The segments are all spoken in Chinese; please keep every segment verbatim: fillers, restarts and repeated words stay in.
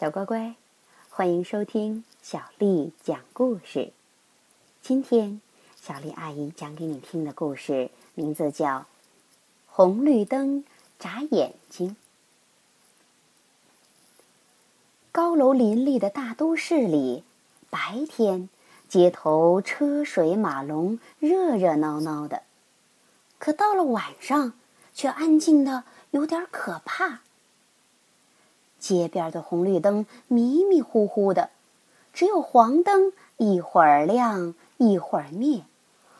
小乖乖，欢迎收听小丽讲故事。今天小丽阿姨讲给你听的故事名字叫《红绿灯眨眼睛》。高楼林立的大都市里，白天街头车水马龙，热热闹闹的，可到了晚上却安静的有点可怕。街边的红绿灯迷迷糊糊的，只有黄灯一会儿亮一会儿灭，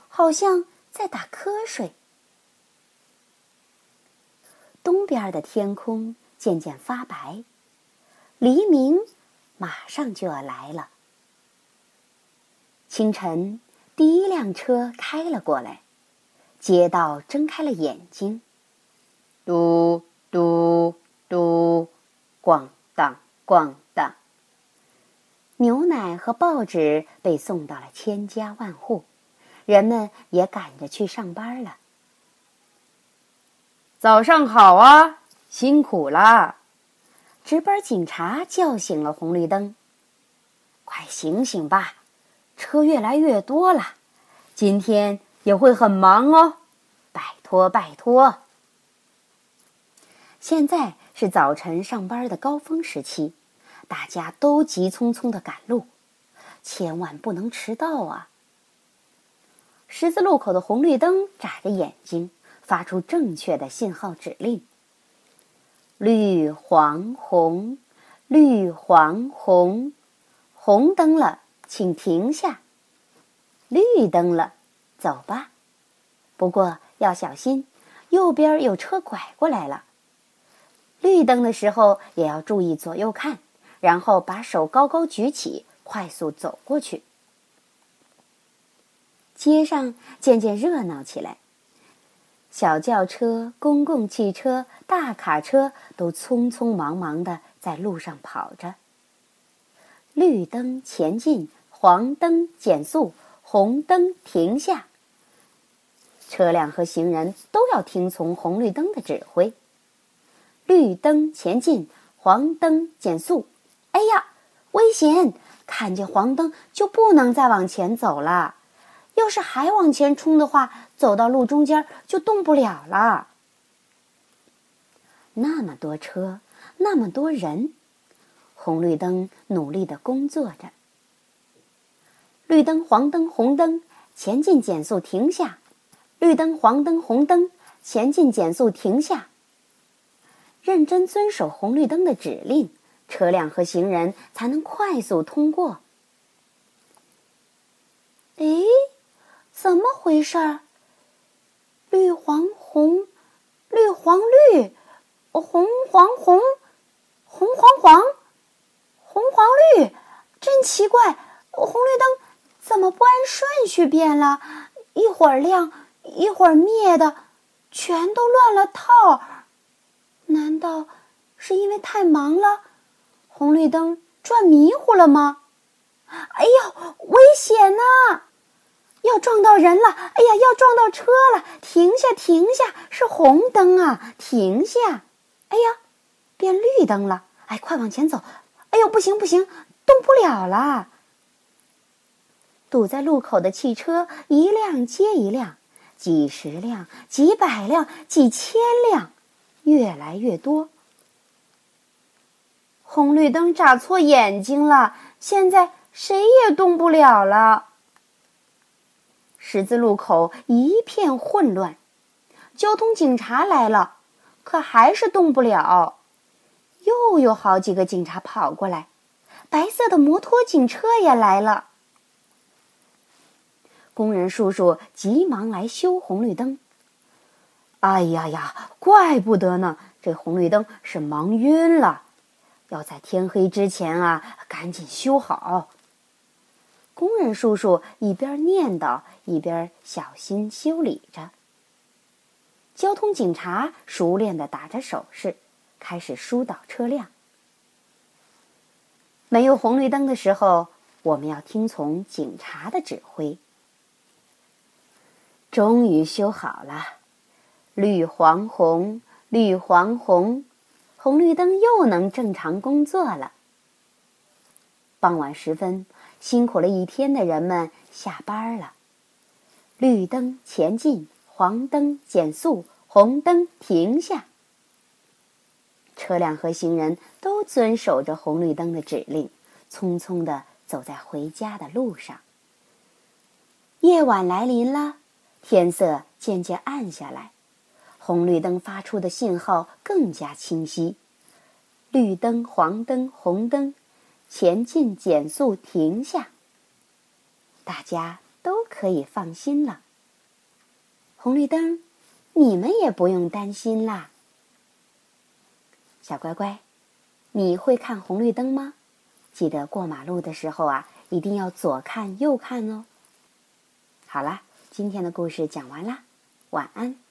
好像在打瞌睡。东边的天空渐渐发白，黎明马上就要来了。清晨，第一辆车开了过来，街道睁开了眼睛，嘟嘟嘟，咣当咣当，牛奶和报纸被送到了千家万户，人们也赶着去上班了。早上好啊，辛苦啦！值班警察叫醒了红绿灯，快醒醒吧，车越来越多了，今天也会很忙哦，拜托拜托。现在是早晨上班的高峰时期，大家都急匆匆地赶路，千万不能迟到啊！十字路口的红绿灯眨着眼睛，发出正确的信号指令：绿黄红，绿黄红，红灯了，请停下；绿灯了，走吧。不过要小心，右边有车拐过来了。绿灯的时候也要注意左右看，然后把手高高举起，快速走过去。街上渐渐热闹起来，小轿车、公共汽车、大卡车都匆匆忙忙地在路上跑着。绿灯前进，黄灯减速，红灯停下。车辆和行人都要听从红绿灯的指挥。绿灯前进，黄灯减速。哎呀，危险！看见黄灯就不能再往前走了，要是还往前冲的话，走到路中间就动不了了。那么多车，那么多人，红绿灯努力地工作着。绿灯、黄灯、红灯，前进减速停下。绿灯、黄灯、红灯，前进减速停下。认真遵守红绿灯的指令，车辆和行人才能快速通过。诶，怎么回事儿？绿黄红，绿黄绿，红黄红，红黄黄，红黄绿，真奇怪，红绿灯怎么不按顺序变了？一会儿亮，一会儿灭的，全都乱了套。难道是因为太忙了，红绿灯转迷糊了吗？哎呦，危险呐！要撞到人了！哎呀，要撞到车了！停下，停下，是红灯啊！停下！哎呀，变绿灯了！哎，快往前走！哎呦，不行不行，动不了了！堵在路口的汽车一辆接一辆，几十辆，几百辆，几千辆。越来越多，红绿灯眨错眼睛了，现在谁也动不了了。十字路口一片混乱，交通警察来了，可还是动不了。又有好几个警察跑过来，白色的摩托警车也来了。工人叔叔急忙来修红绿灯。哎呀呀，怪不得呢，这红绿灯是忙晕了，要在天黑之前啊，赶紧修好。工人叔叔一边念叨，一边小心修理着。交通警察熟练地打着手势，开始疏导车辆。没有红绿灯的时候，我们要听从警察的指挥。终于修好了。绿黄红，绿黄红，红绿灯又能正常工作了。傍晚时分，辛苦了一天的人们下班了。绿灯前进，黄灯减速，红灯停下。车辆和行人都遵守着红绿灯的指令，匆匆地走在回家的路上。夜晚来临了，天色渐渐暗下来，红绿灯发出的信号更加清晰。绿灯、黄灯、红灯，前进、减速、停下，大家都可以放心了。红绿灯，你们也不用担心啦。小乖乖，你会看红绿灯吗？记得过马路的时候啊，一定要左看右看哦。好啦，今天的故事讲完啦，晚安。